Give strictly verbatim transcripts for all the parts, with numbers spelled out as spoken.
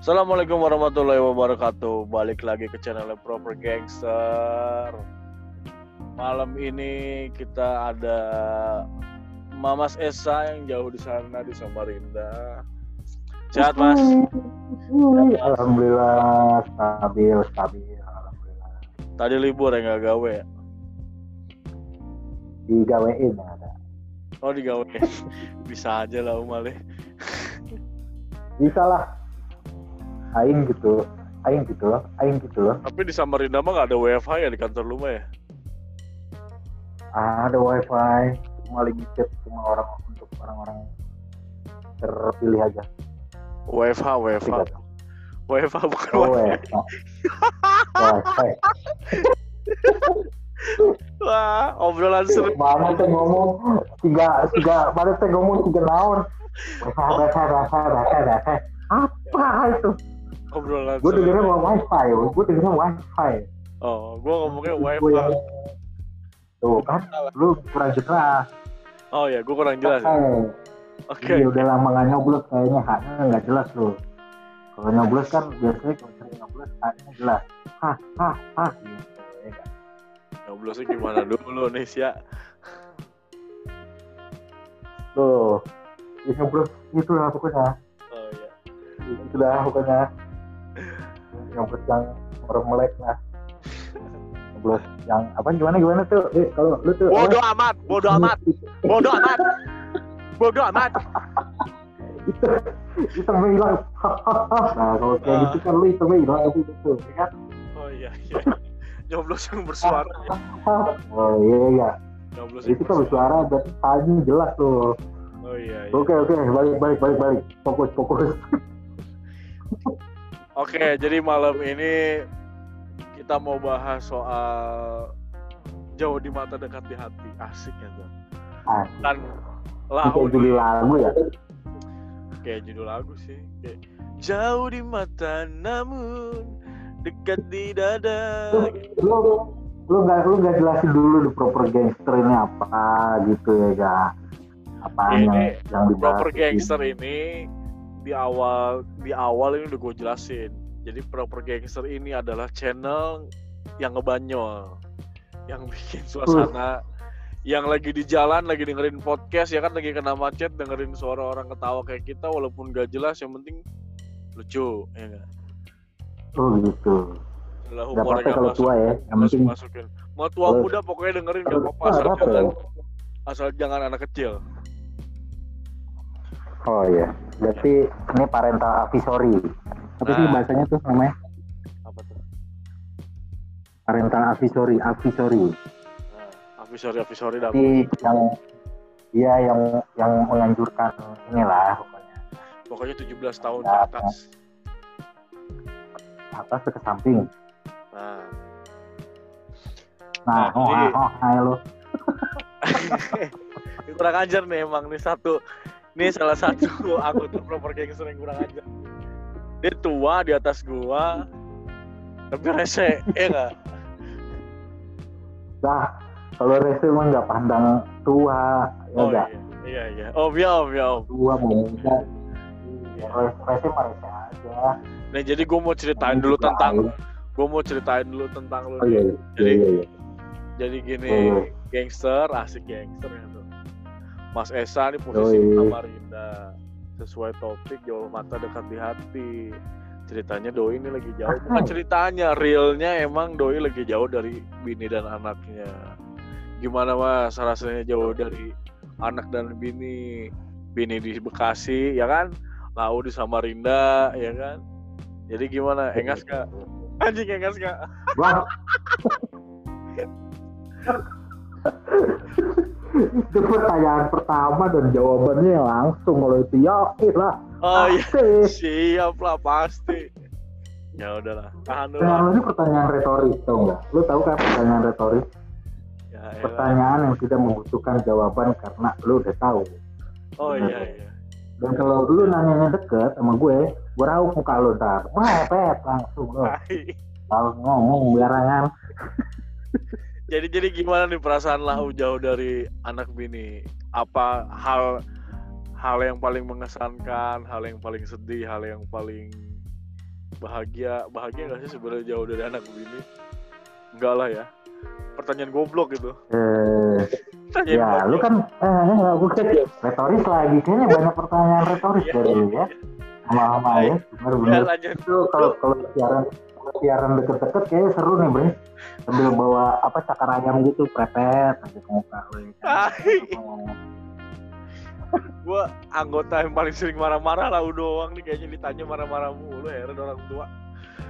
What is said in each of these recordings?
Assalamualaikum warahmatullahi wabarakatuh. Balik lagi ke channel Proper Gangster. Malam ini kita ada Mamas Esa yang jauh di sana di Samarinda. Sehat mas? Alhamdulillah stabil stabil. Alhamdulillah. Tadi libur ya, nggak gawe? Digawein ada. Oh digawein, bisa aja lah umale. Bisa lah. Aing gitu, aing gitu loh, aing gitu loh. Tapi di Samarinda mah gak ada wifi ya di kantor lu mah ya? Ada wifi, cuma limited, cuma orang untuk orang-orang terpilih aja. WFH, WFH, WFH bukan oh, wifi. Wifi. Wah, obrolan seru. Mana teh ngomong tiga, tiga, mana teh ngomong tiga naon? Rasa, rasa, rasa, rasa, rasa. Apa itu? Obrolan. Gue dengerin wifi, gue dengerin wifi. Oh, gue ngomongnya wifi. Tuh kan, lu kurang jelas. Oh ya, gue kurang jelas. Oke. Okay. Okay. Udah lama nggak nyoblos kayaknya, haknya nggak jelas lu. Kalau nyoblos kan biasanya kalau sering nyoblos haknya jelas. Hah, hah, hah. Nyoblosnya gimana dulu nih Sia? Tuh, ya nyoblos gitu lah pokoknya. Oh iya. Gitu lah pokoknya. Nyoblos yang meremelek lah. Bos yang apa gimana gimana tuh eh, kalau lu tuh bodoh eh. amat bodoh amat bodoh amat bodoh amat itu itu hilang. Nah kalau kayak uh. gitu kan lu itu hilang itu tuh kan. Oh iya iya nyoblos yang bersuara. Oh iya iya nyoblos itu kan bersuara dan tadi jelas tuh. Oh iya iya oke oke balik balik balik balik fokus fokus. Oke, jadi malam ini kita mau bahas soal jauh di mata dekat di hati, asik ya tuh. Dan lagu judul lagu ya. Kayak judul lagu sih. Kayak, jauh di mata namun dekat di dada. Lu gitu. lu lu nggak lu nggak jelasin dulu di Proper Gangster ini apa gitu ya kak? Apanya yang di Proper Gangster ini di awal di awal ini udah gue jelasin. Jadi Proper Gangster ini adalah channel yang ngebanyol, yang bikin suasana, uh. yang lagi di jalan, lagi dengerin podcast, ya kan lagi kena macet, dengerin suara orang ketawa kayak kita, walaupun gak jelas, yang penting lucu, ya kan? Oh gitu. Gak apa-apa kalau tua ya, yang penting masukin. Mau tua muda pokoknya dengerin, gak apa-apa, asal jangan, asal jangan anak kecil. Oh iya, berarti ini parental advisory. Apa nah. sih bahasanya tuh namanya? Apa tuh? Parental advisory, advisory. Nah, advisory, advisory dapat. Yang iya yang yang menganjurkan inilah pokoknya. Pokoknya tujuh belas tahun ke atas. Atas ke samping. Nah. Nah, nah oh, jadi... oh, oh, hai lu. Ini kurang ajar nih emang nih satu. Ini salah satu aku tuh Proper Gangster yang kurang ajar. Dia tua di atas gua, tapi rese, ya nggak? Nah, kalau rese emang nggak pandang tua, ya nggak? Oh, iya, iya, iya. Oh, iya, iya. Tua muda, rese mah rese aja. Nah, jadi gua mau ceritain nah, dulu juga tentang, ayo. gua mau ceritain dulu tentang lu. Oh, iya, iya. Jadi, iya, iya. jadi gini, oh, iya. gangster, asik gangster ya tuh. Mas Esa nih posisi oh, iya. Samarinda. Sesuai topik jauh mata dekat di hati. Ceritanya doi ini lagi jauh. Bukan ceritanya, realnya emang doi lagi jauh dari bini dan anaknya. Gimana mas rasanya jauh dari anak dan bini? Bini di Bekasi, ya kan? Lau di Samarinda, ya kan? Jadi gimana? Engas gak? Anjing engas gak? Wah. Itu pertanyaan pertama dan jawabannya langsung kalau itu yakin lah. Oh pasti. Iya, siap lah pasti. Ya udahlah. Tahan dulu. Nah, itu pertanyaan retoris tau nggak? Lu tahu kan pertanyaan retoris? Ya, pertanyaan yang tidak membutuhkan jawaban karena lu udah tahu. Oh bener. Iya iya. Dan kalau lu nanyanya deket sama gue, gue rauk muka lu ntar. Wah pet langsung lu. Kalau ngomong barangan. Jadi jadi gimana nih perasaan lau jauh dari anak bini? Apa hal hal yang paling mengesankan, hal yang paling sedih, hal yang paling bahagia bahagia nggak sih sebenarnya jauh dari anak bini? Enggak lah ya, pertanyaan goblok gitu. Eh, ya, lu kan eh gue cek retoris lagi, kayaknya banyak pertanyaan retoris dari lu ya. Sama-sama ya, benar-benar. Itu kalau kalau siaran siaran deket-deket kayaknya seru nih, Bre. Sambil bawa apa cakar ayam gitu, prepet sambil muka lu. Gue anggota yang paling sering marah-marah lah, udah doang nih kayaknya ditanya marah-marah mulu, heran orang tua.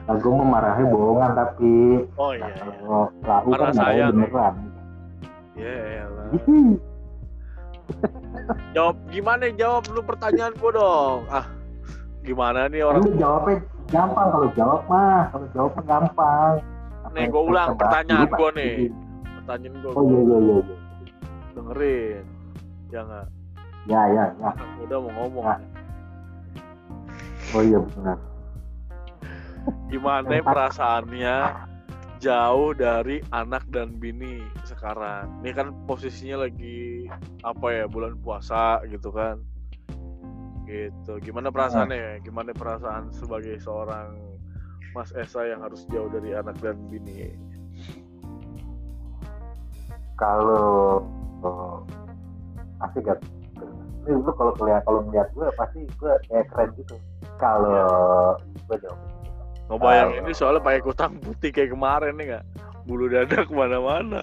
Nah, gue memarahi bohongan tapi oh iya, nah, iya. Lau kan saya beneran. Iya lah. Jawab gimana? Jawab lu pertanyaan gue dong. Ah, gimana nih orang? Lu jawabnya gampang kalau jawab mah, kalau jawab gampang. Nih gue ulang pertanyaan gue nih. Pertanyaan gue. Oh iya iya iya. Dengerin, jangan. Ya ya ya. Udah mau ngomong. Ya. Oh iya benar. Gimana perasaannya jauh dari anak dan bini sekarang? Ini kan posisinya lagi apa ya, bulan puasa gitu kan? Gitu. Gimana perasaannya? Gimana perasaan sebagai seorang Mas Esa yang harus jauh dari anak dan bini? Kalau oh, pasti gak. Ini lu kalau kelihatan kalau ngeliat gue pasti gue kayak keren gitu. Kalau gue jauh. Ngebayang ini soalnya pakai kutang putih kayak kemarin nih nggak, bulu dada kemana-mana.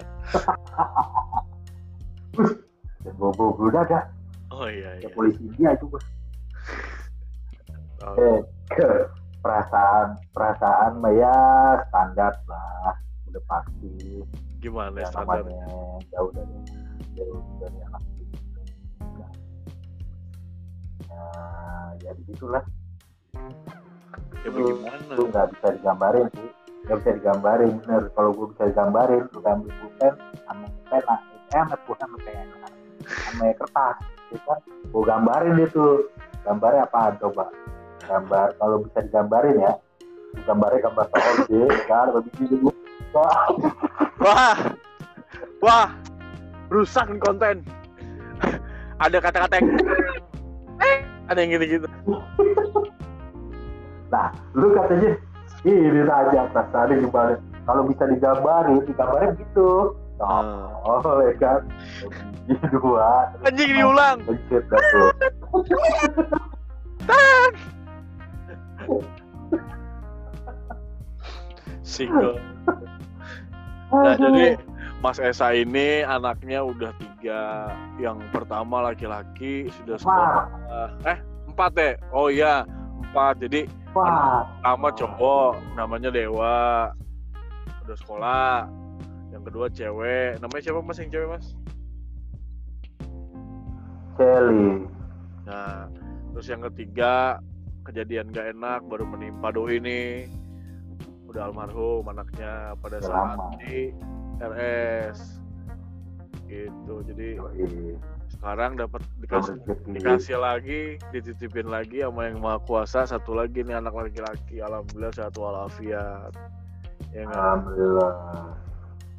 Bobo bulu dada. Oh iya. Iya. Polisi dia itu bos. Oh. Eh, perasaan perasaan ya standar lah, udah pasti. Gimana ya, standarnya? Jauh dari jauh dari anak itu. Nah, ya begitulah. Ya bagaimana? Lu nggak bisa digambarin sih, nggak bisa digambarin bener. Kalau gue bisa digambarin, lu ambil pulpen, ambil pena, eh, ambil pulpen, ambil kertas, kita, gue gambarin deh tuh, gambarnya apa coba? Gambar, kalau bisa digambarin ya, gambarnya gambar tokoh sih, kan? Lebih gede. Wah, wah, wah, rusak konten. Ada kata-kata yang, eh, ada yang gitu-gitu. Nah, lu katanya ini aja perasaan gimana? Kalau bisa digambarin, digambarin gitu. Oh, uh. oh ya kan. Ini dua. Anjing diulang. Pencet dah tuh. Single. Nah, jadi Mas Esa ini anaknya udah tiga. Yang pertama laki-laki sudah sekolah. Eh, empat deh. Oh iya, empat. Jadi nama cowok namanya Dewa, udah sekolah. Yang kedua cewek, namanya siapa Mas yang cewek Mas? Kelly. Nah, terus yang ketiga kejadian gak enak baru menimpa doi ini, udah almarhum anaknya pada saat di R S gitu. Jadi sekarang dapat dikasih, dikasih lagi, dititipin lagi sama yang Maha Kuasa. Satu lagi nih anak laki-laki, alhamdulillah satu walafiat. Ya, alhamdulillah.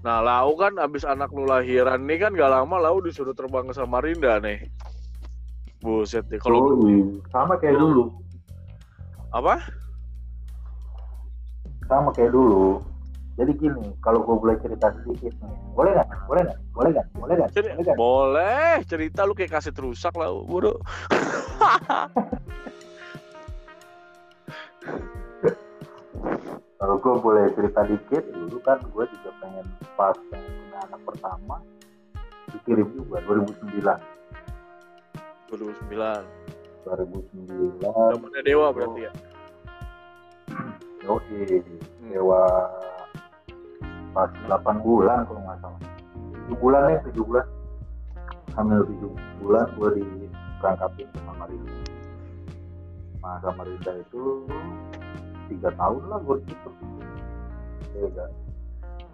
Nah, Lau kan abis anak lu lahiran nih kan gak lama Lau disuruh terbang ke Samarinda nih. Buset deh kalau oh, sama kayak dulu. Apa? Sama kayak dulu. Jadi gini, kalau gue boleh cerita sedikit nih, boleh nggak? Boleh nggak? Boleh nggak? Boleh nggak? Boleh, boleh, boleh cerita, lu kayak kaset rusak lah, bodoh. Kalau gue boleh cerita dikit, dulu kan gue juga pengen pas pengen punya anak pertama, dikirim juga dua ribu sembilan. dua ribu sembilan. dua ribu sembilan. Namanya Dewa berarti ya? Oke, Dewa. Pas delapan bulan kalau nggak salah, tujuh bulan ya, tujuh bulan hamil tujuh bulan gue diberangkatin ke Samarinda. Nah, Samarinda itu tiga tahun lah gue disitu. Iya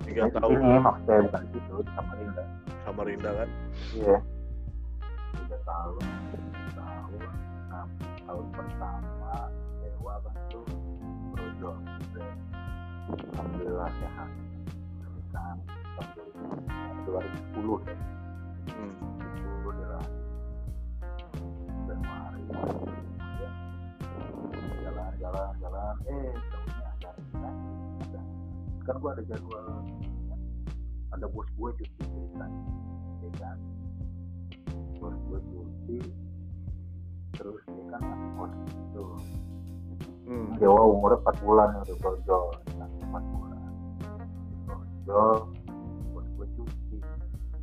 tiga tahun ini maksudnya bukan disitu, di Samarinda. Samarinda kan? Iya, tiga tahun enam tahun pertama Dewa kan tuh berujung. Alhamdulillah sehat. dua ribu sepuluh ya. Hmm. Itu adalah Januari. Jalan-jalan-jalan. Eh, kan gue ada jadwal, ada bos gue cuti kan, ya kan, bos gue cuti, terus dia kan ngekos gitu. hmm. Dewa umurnya empat bulan udah brojol, empat bulan brojol, bos gue cuti,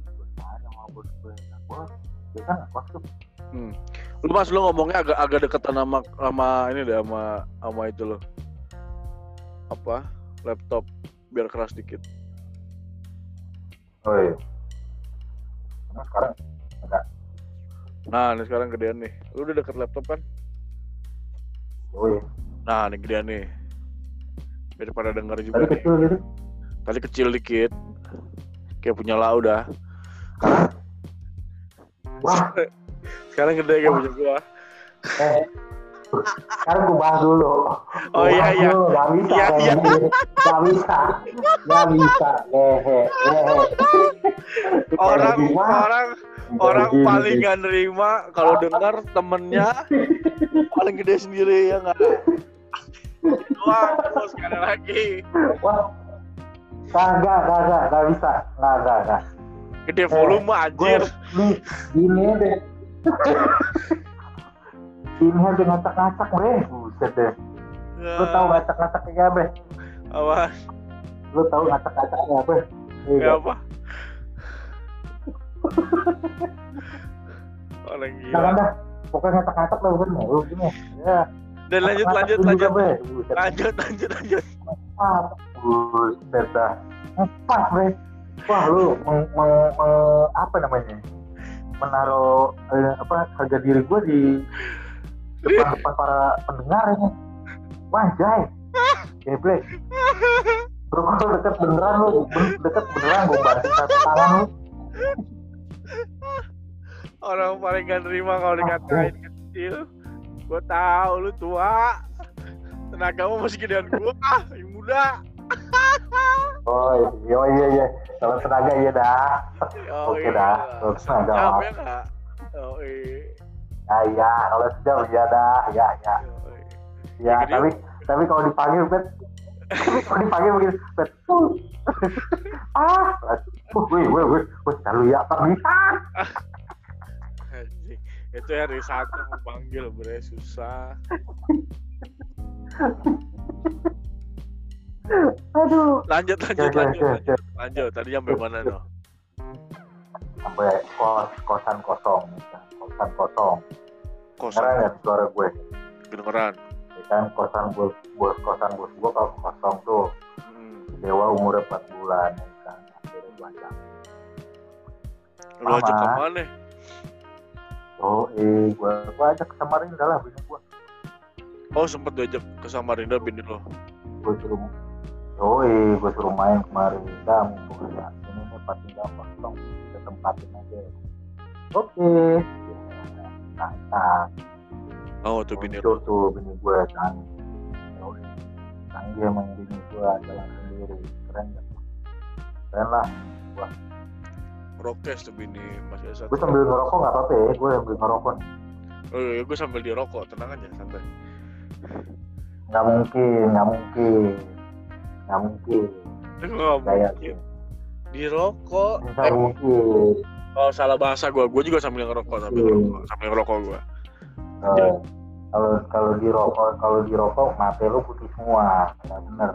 gue tanya sama bos gue, bos, dia kan ngekos tuh. Hmm. Lu mas, lu ngomongnya agak agak deketan sama sama ini deh, sama sama itu lo. Apa? Laptop biar keras dikit. Oh iya. Nah, sekarang enggak. Nah, ini sekarang gedean nih. Lu udah deket laptop kan? Oh iya. Nah, ini gedean nih. Daripada dengar juga. Tadi kecil gitu. Tadi kecil dikit. Kayak punya lah udah. Wah. Sekarang gede kayak punya gua. Eh, sekarang gua bahas dulu. Gua oh iya iya. Dulu. Gak bisa, iya, iya. Gak bisa, gak bisa. Hehe, hehe. Orang, orang, orang paling gak nerima kalau dengar temennya paling gede sendiri, ya nggak? Wah, terus sekali lagi. Wah, kagak, kagak, gak bisa, nggak, nggak, nggak. Gede volume anjir. Nih, gini deh. Ini aja ngacak-ngacak bre, buset deh. Lu tau ngacak-ngacaknya bre? Apa? Lu tau ngacak-ngacaknya bre? Ya apa? Orang gila. Jangan dah, pokoknya ngacak-ngacak lah bener. Lu gini ya. Dan lanjut, lanjut, lanjut. Lanjut, lanjut, lanjut. Buset dah. Empat bre. Wah lu, meng, meng, meng, apa namanya? Menaruh eh, apa harga diri gue di depan depan para pendengar ini, wah jay, geblek, terus lu deket beneran lu, deket beneran gue banting satu tangan lu. Orang paling gak nerima kalau dikatain kecil, gue tahu lu tua, tenagamu masih gedean gue, yang muda. Oh iya iya iya, kalau tenaga iya dah, oh, oke iya. Dah, kalau tenaga maaf. Oh, iya. Ya iya, kalau sejam iya dah, ya ya. Oh, iya. Ya jadi, tapi tapi kalau dipanggil bet, kalau dipanggil begini bet, ah, wih wih wih, wih kalau ya tapi ah. Itu hari satu memanggil bre susah. Aduh. Lanjut lanjut ya, lanjut, ya, lanjut, ya. lanjut lanjut tadi sampai mana no? Sampai kos kosan kosong, kosan kosong. Kedengeran ya suara gue? Kedengeran. Kan kosan gue, bos kosan bos gue kalau kosong tuh. Hmm. Dewa umur empat bulan kan, akhirnya banyak. Lu ajak ke mana? Oh eh, gue gue ajak ke Samarinda lah bini gue. Oh sempet diajak ke Samarinda bini lo? Gue suruh Yoi, gue suruh main kemarin Dam, gue ya, ini nih pasti gampang dong, kita tempatin aja. Oke ya, tantang. Oh, tuh bini lo tuh, bini gue, tantang Tanggi emang bini gue, jalan sendiri, keren gak? Keren lah, gue rokes tuh bini, Mas Esa. Gue sambil ngerokok gak apa-apa ya, gue sambil ngerokok. Oh iya, gue sambil dirokok, tenang aja, santai. Gak mungkin, gak mungkin Gak mungkin Gak mungkin Di rokok Gak eh, mungkin Kalau oh, salah bahasa gue, gue juga sambil ngerokok Sambil ngerokok, sambil ngerokok gue oh, Kalau kalau di rokok, kalau di rokok mata lu putih semua. Gak bener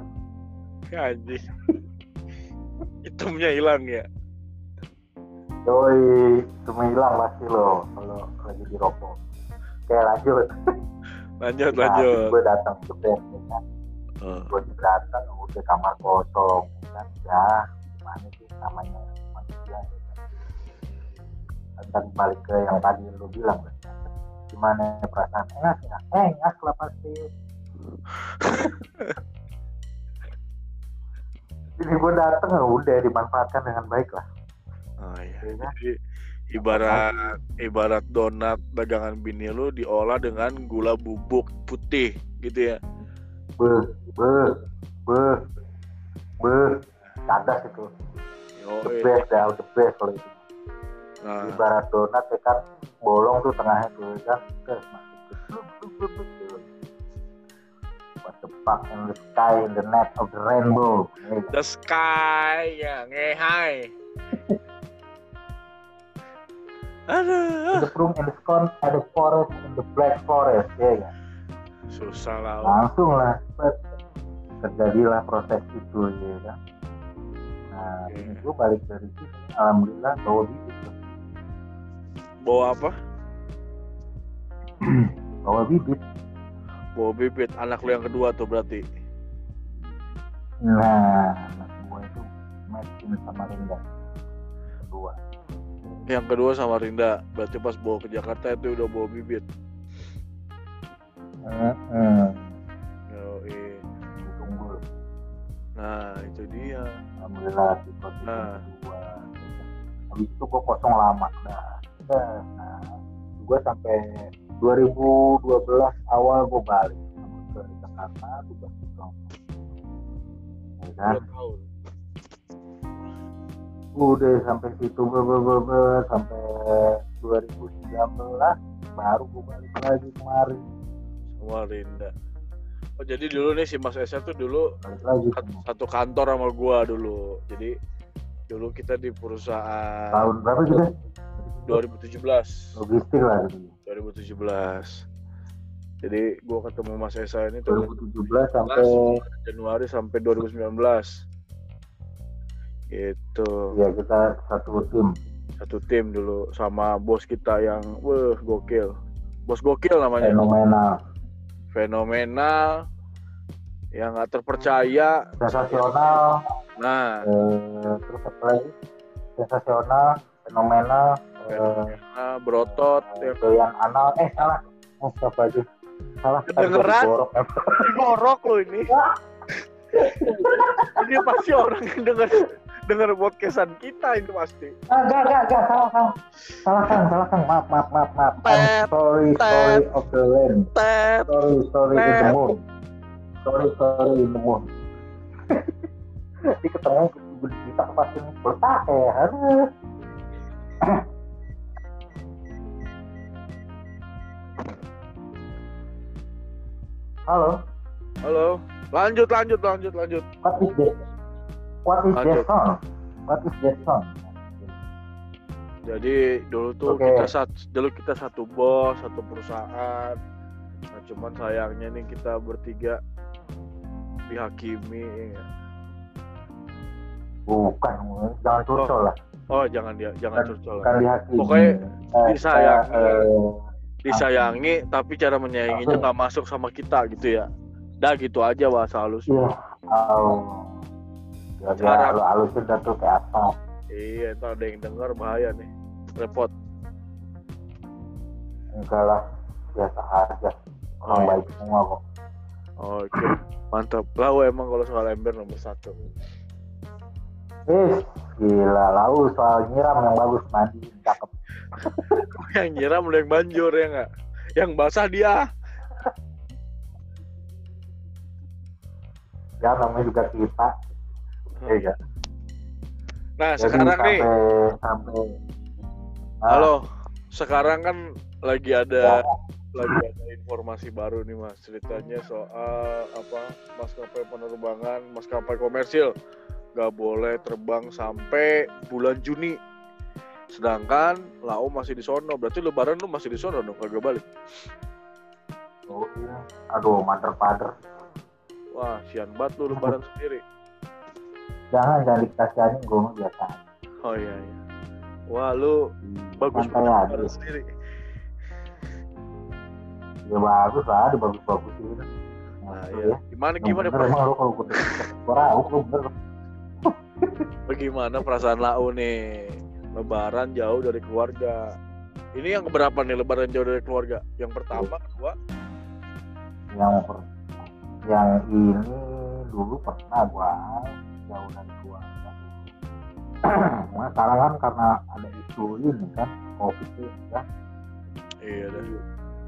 Gaji Hitamnya hilang ya. Yoi, hitamnya hilang pasti lo kalau lagi di rokok. Oke lanjut. Lanjut, nah, lanjut. Gue datang ke band, kan? Uh. Gue datang ke kamar kosong, kan? Ya, gimana sih namanya manusia? Kan balik ke yang tadi lu bilang, kan? Gimana perasaan? Engas, engas, engas lah pasti. Jadi gue datang, udah dimanfaatkan dengan baik lah. Oh iya. Jadi, ibarat ibarat donat dagangan bini lu diolah dengan gula bubuk putih gitu ya. Be be be be cadas itu. Yo, the best dah, the best kalau itu. Nah. Ibarat donat ya kan bolong tuh tengahnya tuh kan. Masuk ke. Pas the fuck in the sky, in the net of the rainbow. The sky, ya, yeah. Ngehai. Aduh. The room and the scone and the forest and the black forest, ya yeah, kan? Susah lah. Langsung lah, terjadilah proses itu, ya kan? Nah, yeah. Gue balik dari situ, alhamdulillah bawa bibit. Bawa apa? Bawa bibit. Bawa bibit, anak lu yang kedua tuh berarti. Nah, anak gue itu matching sama Marinda. Kedua. Yang kedua sama Marinda, berarti pas bawa ke Jakarta itu udah bawa bibit. Heeh. Yo, eh, tunggu. Nah, itu dia. Alhamdulillah di kota nah. Kedua. Habis itu gue kosong lama. Nah, nah gue sampai dua ribu dua belas awal gue balik ke Jakarta, tugas di Kampung. Nah, udah sampai situ gue sampai dua ribu sembilan belas baru gue balik lagi kemarin. Samarinda. Oh jadi dulu nih si Mas Esa tuh dulu satu kantor sama gue dulu. Jadi dulu kita di perusahaan. Tahun berapa kita? dua ribu tujuh belas logistik lah dua ribu tujuh belas jadi gue ketemu Mas Esa ini dua ribu tujuh belas sampai Januari sampai dua ribu sembilan belas gitu ya, kita satu tim satu tim dulu sama bos kita yang wah gokil, bos gokil namanya, fenomenal fenomenal yang gak terpercaya, sensasional ya. Nah eh, terus apa lagi, sensasional, fenomenal, fenomena, berotot, uh, yang anal, eh salah, apa aja, salah. Dengeran, gorok lo ini. Ini pasti orang yang denger denger podcastan kita ini pasti. Enggak, enggak, enggak, salah kang, salah kang, salah kang, maaf, maaf, maaf, maaf. I'm sorry, sorry of the land, sorry, sorry in the moon, sorry, sorry in the moon. Jadi ketemu kita pasti bertak ya, harus. Halo. Halo. Lanjut, lanjut, lanjut, lanjut. What is that? What is that song? What is that song? Jadi dulu tuh okay. kita satu, dulu kita satu bos, satu perusahaan. Nah, cuman sayangnya nih kita bertiga dihakimi. Bukan, jangan curcol lah. Oh jangan dia jangan curcol. Pokoknya disayangi, eh, disayangi, eh, tapi cara menyayanginya nggak eh, masuk sama kita gitu ya. Dah gitu aja bahasa halus. Iya. Oh. Cara halus itu tuh kayak apa? Iya, entar ada yang dengar bahaya nih, repot. Enggak lah, biasa aja. Orang baik semua kok. Oke, okay. Mantap. Lau emang kalau soal ember nomor satu. Eh, gila, lalu soal nyiram yang bagus, mandi, cakep. Yang nyiram udah yang banjur, ya nggak? Yang basah dia. Ya, namanya juga kita. Iya. Hmm. Nah, jadi sekarang sampai, nih. Sampai, nah, halo, sekarang kan lagi ada, ya. lagi ada informasi baru nih, Mas. Ceritanya soal apa? Maskapai penerbangan, maskapai komersil gak boleh terbang sampai bulan Juni. Sedangkan Lau masih di sono. Berarti lebaran lu masih di sono dong, kagak balik. Oh iya. Aduh, mater-pater. Wah, sian banget lu lebaran sendiri. Jangan, jangan dikasihanin, gue mau biasa. Oh iya iya. Wah, lu hmm, bagus banget lebaran sendiri. Ya bagus lah, ada bagus-bagus gitu. Nah, iya. Gimana gimana Pak? Lu kalau gua gua bener. Bagaimana perasaan Lau nih? Lebaran jauh dari keluarga. Ini yang keberapa nih lebaran jauh dari keluarga? Yang pertama, kedua? Yang per, yang ini dulu pernah gua jauh dari keluarga. Nah, sekarang kan karena ada isu ini kan, Covid ini kan. Iya deh.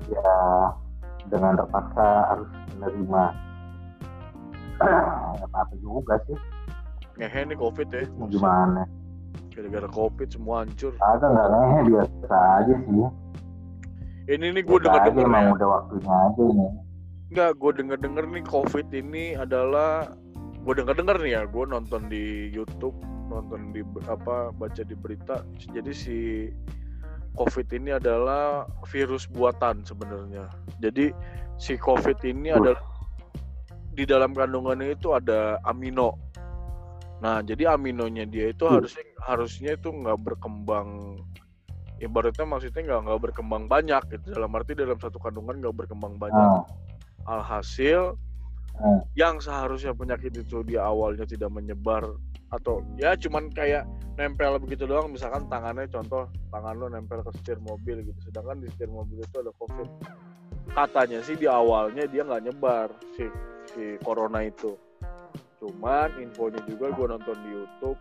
Ya dengan terpaksa harus menerima. Apa-apa juga sih. Ngehe nih Covid ya. Gimana? Gara-gara Covid semua hancur. Ada nggak ngehe, biasa aja sih. Ini nih gue dengar-dengar. Emang udah waktunya aja nih. Enggak, gue denger-denger nih COVID ini adalah, gue denger-denger nih ya, gue nonton di YouTube, nonton di apa, baca di berita. Jadi si COVID ini adalah virus buatan sebenarnya. Jadi si COVID ini adalah di dalam kandungannya itu ada amino. Nah, jadi aminonya dia itu harusnya harusnya itu nggak berkembang. Ibaratnya maksudnya nggak nggak berkembang banyak gitu, dalam arti dalam satu kandungan nggak berkembang banyak. Ah. Alhasil ah. yang seharusnya penyakit itu di awalnya tidak menyebar, atau ya cuman kayak nempel begitu doang, misalkan tangannya, contoh tangan lo nempel ke setir mobil gitu, sedangkan di setir mobil itu ada COVID. Katanya sih di awalnya dia nggak nyebar si si corona itu. Cuman infonya juga gue nonton di YouTube.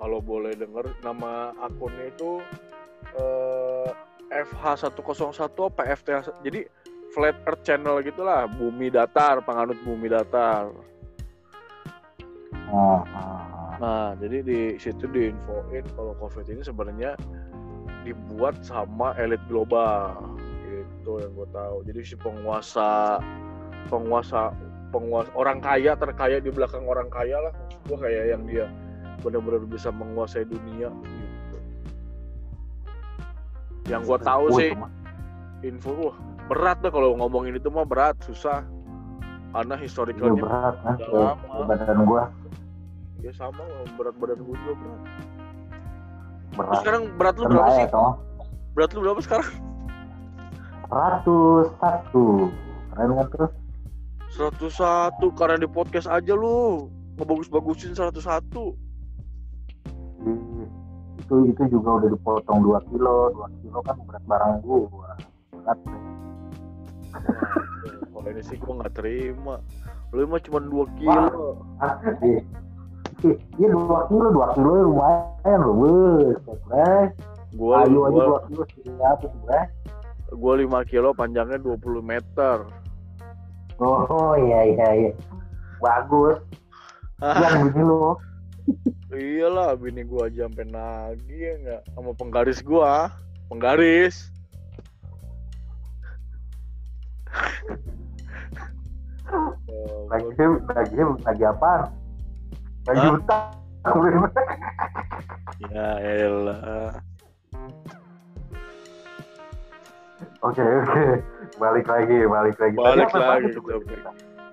Kalau boleh denger nama akunnya itu eh, F H seratus satu apa F T H, jadi Flat Earth Channel gitulah, bumi datar, penganut bumi datar. Oh. Nah, jadi di situ diinfoin kalau COVID ini sebenarnya dibuat sama elit global, gitu yang gue tahu. Jadi si penguasa, penguasa, penguasa orang kaya terkaya di belakang orang kaya lah, gue kayak yang dia benar-benar bisa menguasai dunia gitu. Yang gue tahu sih info, wah, berat deh kalau ngomongin itu mah, berat, susah. Karena historikalnya berat, kan? Badan gue. Ya sama, berat badan gue juga berat. Berat. Sekarang berat lu berapa sih? Toh. Berat lu berapa sekarang? seratus satu. Keren kan terus? seratus satu, karena di podcast aja lu ngebagus-bagusin seratus satu. Itu itu juga udah dipotong dua kilo, dua kilo kan berat barang gua. Berat. Kalau ini sih gua enggak terima. Lu mah cuma dua kilo. Iya dua kilo, dua kilo lumayan loh, wes. Gua ayo aja dua kilo segitu, Bre. Gua lima kilo panjangnya dua puluh meter. Oh iya iya iya. Bagus. Yang gini loh. Iyalah, bini gua aja sampai nagih ya enggak sama penggaris gua, penggaris. Lagi lagi lagi apa? Lagi utang. Ya elah. Oke, oke. Balik lagi, balik lagi. Balik Tadi lagi.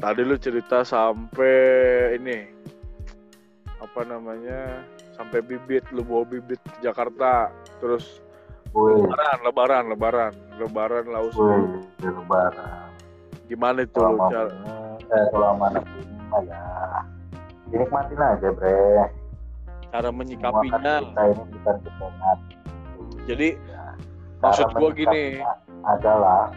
Tadi lu cerita sampai ini, apa namanya, sampai bibit, lu bawa bibit ke Jakarta, terus Uy. lebaran lebaran lebaran lebaran laus lebaran gimana itu lu cara eh kalau mana ya dinikmatin aja, Bre, cara menyikapinya. Kita ini bukan kepenat, jadi ya, maksud gua gini adalah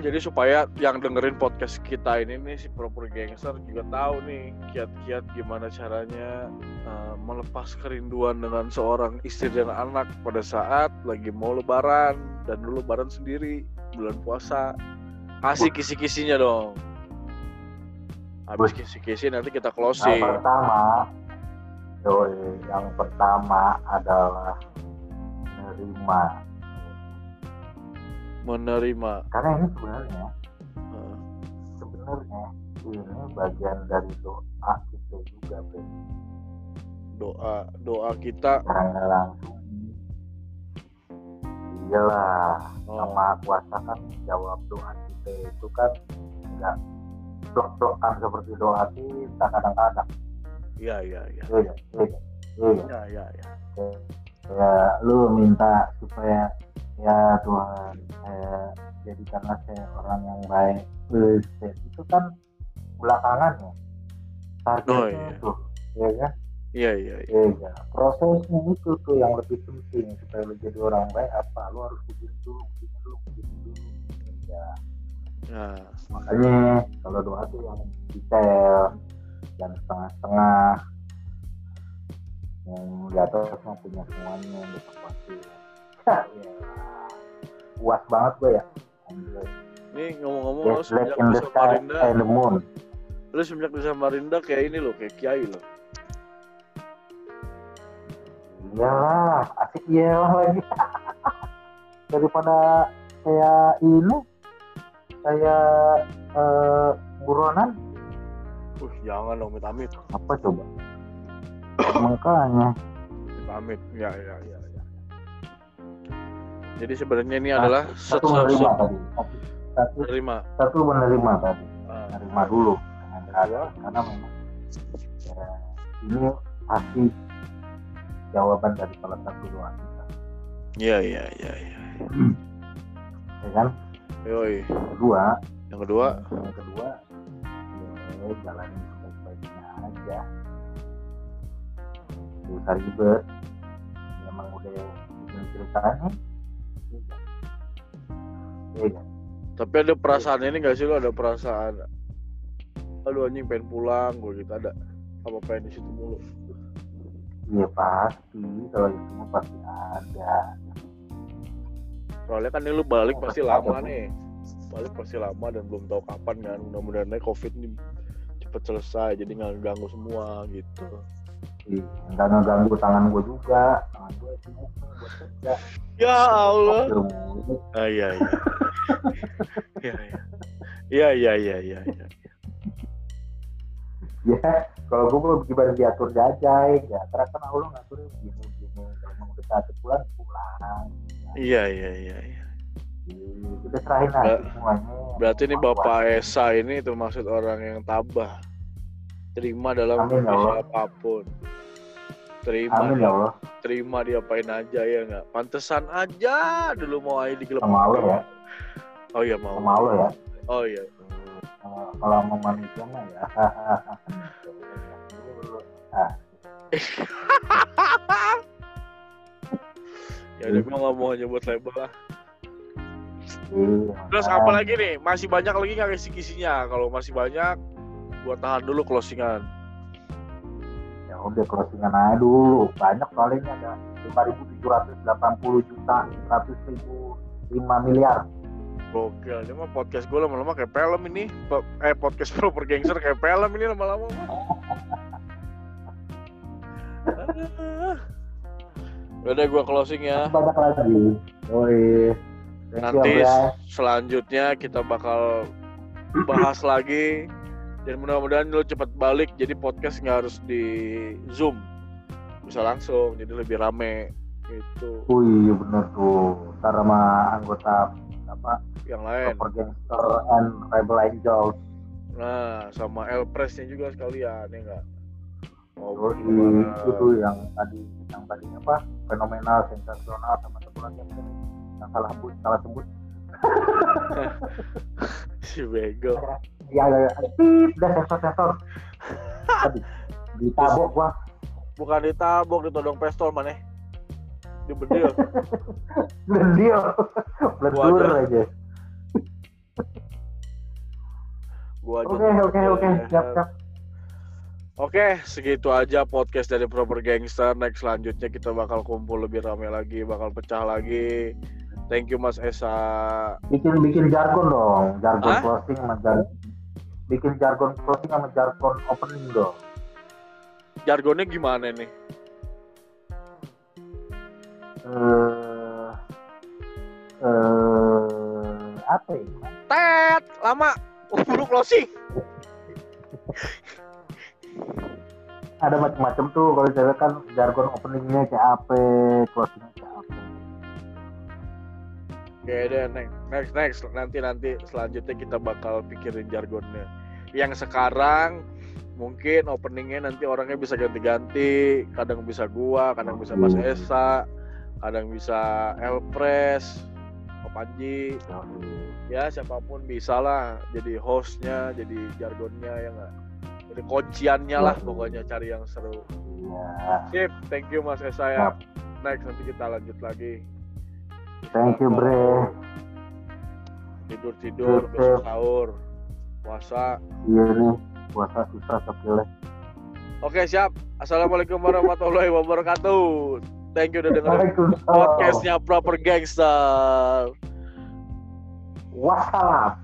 jadi supaya yang dengerin podcast kita ini nih, si Proper Gangster juga tahu nih kiat-kiat gimana caranya uh, melepas kerinduan dengan seorang istri dan anak pada saat lagi mau lebaran, dan lu lebaran sendiri bulan puasa. Kasih kisi-kisinya dong. Habis kisi-kisi nanti kita closing. Yang pertama, yo, yang pertama adalah menerima. menerima karena ini sebenarnya hmm. sebenarnya ini bagian dari doa kita juga, Bre. Doa doa kita secara langsung, iyalah oh. sama kuasa kan jawab doa kita itu kan nggak blok-blokan seperti doa kita kadang-kadang. Iya iya iya iya iya iya ya. Ya lu minta supaya, ya Tuhan, saya jadikanlah saya orang yang baik. Itu kan belakangan ya. Targetnya oh, iya. tuh, ya kan? Iya iya. Iya. Ya. Prosesnya itu tuh yang lebih penting supaya lo jadi orang baik. Apa lo harus begini dulu, begini dulu, begini dulu. Ya. Nah. Makanya kalau doa tuh yang detail, jangan setengah-setengah. Yang di atas yang punya semuanya, yang pasti. Hah, ya. Puas banget gue ya. Nih ngomong-ngomong yes, lo semenjak di Samarinda, lo semenjak di Samarinda kayak ini lo, kayak kiai lo. Iyalah, asik iyalah lagi. Daripada kayak ini, kayak uh, buronan. Uh, jangan dong, amit-amit. Apa coba? Makanya. Amit, ya, ya, ya, ya. Jadi sebenarnya ini satu, adalah satu menerima tadi. Satu menerima. Satu menerima tadi. Uh, menerima dulu. Karena, karena memang ya, ini pasti jawaban dari salah satu doa kita. Iya, iya, iya, iya. Ya kan? Yoi. Yang kedua. Yang kedua. Yang kedua. Ya, jalanin sebaik-baiknya aja. Besar ribet. Memang udah ceritanya. Iya kan? Tapi ada perasaan ini nggak sih lo? Ada perasaan, aduh anjing pengen pulang, gue gitu ada. Apa pengen di situ mulu? Iya pasti, kalau itu mah pasti ada. Soalnya kan ini lu balik oh, pasti lama ada, nih, balik pasti lama dan belum tahu kapan kan. Mudah-mudahan nih COVID ini cepet selesai, jadi nggak ganggu semua gitu. Iya, nggak ngeganggu tangan gue juga, tangan gue sibuk buat kerja. Ya Allah. Ah iya iya. Iya iya iya iya iya. Ya. Ya, kalau gue belum gimana diatur jajai, ya terasa nah lo ngaturnya gini-gini. Kalau emang udah satu bulan, pulang. Iya, iya, iya, iya. Udah serahin aja semuanya. Berarti ini Bapak Esa ini itu maksud orang yang tabah. Terima dalam kondisi apapun. Terima. Amin ya Allah. Terima diapain aja ya enggak. Pantesan aja dulu mau air digelap. Sama Allah ya. Oh iya mau. Sama Allah ya. Oh iya. Kalau mau manusia mah ya. Ya udah gue nggak mau nyebut label lah. Terus apa lagi nih? Masih banyak lagi nggak kisi-kisinya? Kalau masih banyak, gue tahan dulu closingan. Ya udah closingan aja dulu. Banyak kali ini ada lima ribu tujuh ratus delapan puluh juta seratus ribu lima miliar. Gokil, ini mah podcast gue lama-lama kayak film ini. Eh, podcast Proper Gangster kayak film ini lama-lama. Udah gue closing ya. Banyak lagi. Oi. Nanti selanjutnya kita bakal bahas lagi. Dan mudah-mudahan lo cepat balik. Jadi podcast nggak harus di Zoom. Bisa langsung, jadi lebih rame. Gitu. Wih, bener tuh. Ntar sama anggota apa yang lain, Proper Gangster and Rebel Angel. Nah, sama El Press-nya juga sekalian, ya enggak? Oh, itu tuh yang tadi, yang tadi apa? Fenomenal, sensasional, sama satu lagi yang salah sebut, salah sebut. Si bego. Ya, ya, tip dah sensor-sensor. Tadi ditabok gua. Bukan ditabok, ditodong pistol maneh. Dia bedil. Bedil. Betul aja. Gua aja. Oke, oke, oke. Siap, siap. Oke, segitu aja podcast dari Proper Gangster. Next selanjutnya kita bakal kumpul lebih ramai lagi, bakal pecah lagi. Thank you Mas Esa. Bikin-bikin jargon dong, jargon Hah? closing sama jargon. Bikin jargon closing sama jargon opening dong. Jargonnya gimana nih? Uh, uh, apa ya? Tet, lama, buru closing. Ada macam-macam tuh kalau cewek kan jargon openingnya kayak apa, closingnya kayak apa. Oke deh, next, next, nanti nanti selanjutnya kita bakal pikirin jargonnya. Yang sekarang mungkin openingnya nanti orangnya bisa ganti-ganti, kadang bisa gua, kadang bisa Mas Esa. Kadang bisa Elpres, Panji, ya siapapun bisa lah. Jadi hostnya, jadi jargonnya ya nggak, jadi kunciannya lah pokoknya, cari yang seru. Sip, thank you Mas Esayap. Next nanti kita lanjut lagi. Thank you Bre. Tidur tidur, besok sahur, puasa. Iya nih, puasa susah sepilih. Oke siap. Assalamualaikum warahmatullahi wabarakatuh. Thank you udah dengerin podcastnya Proper Gangster. Wassalam.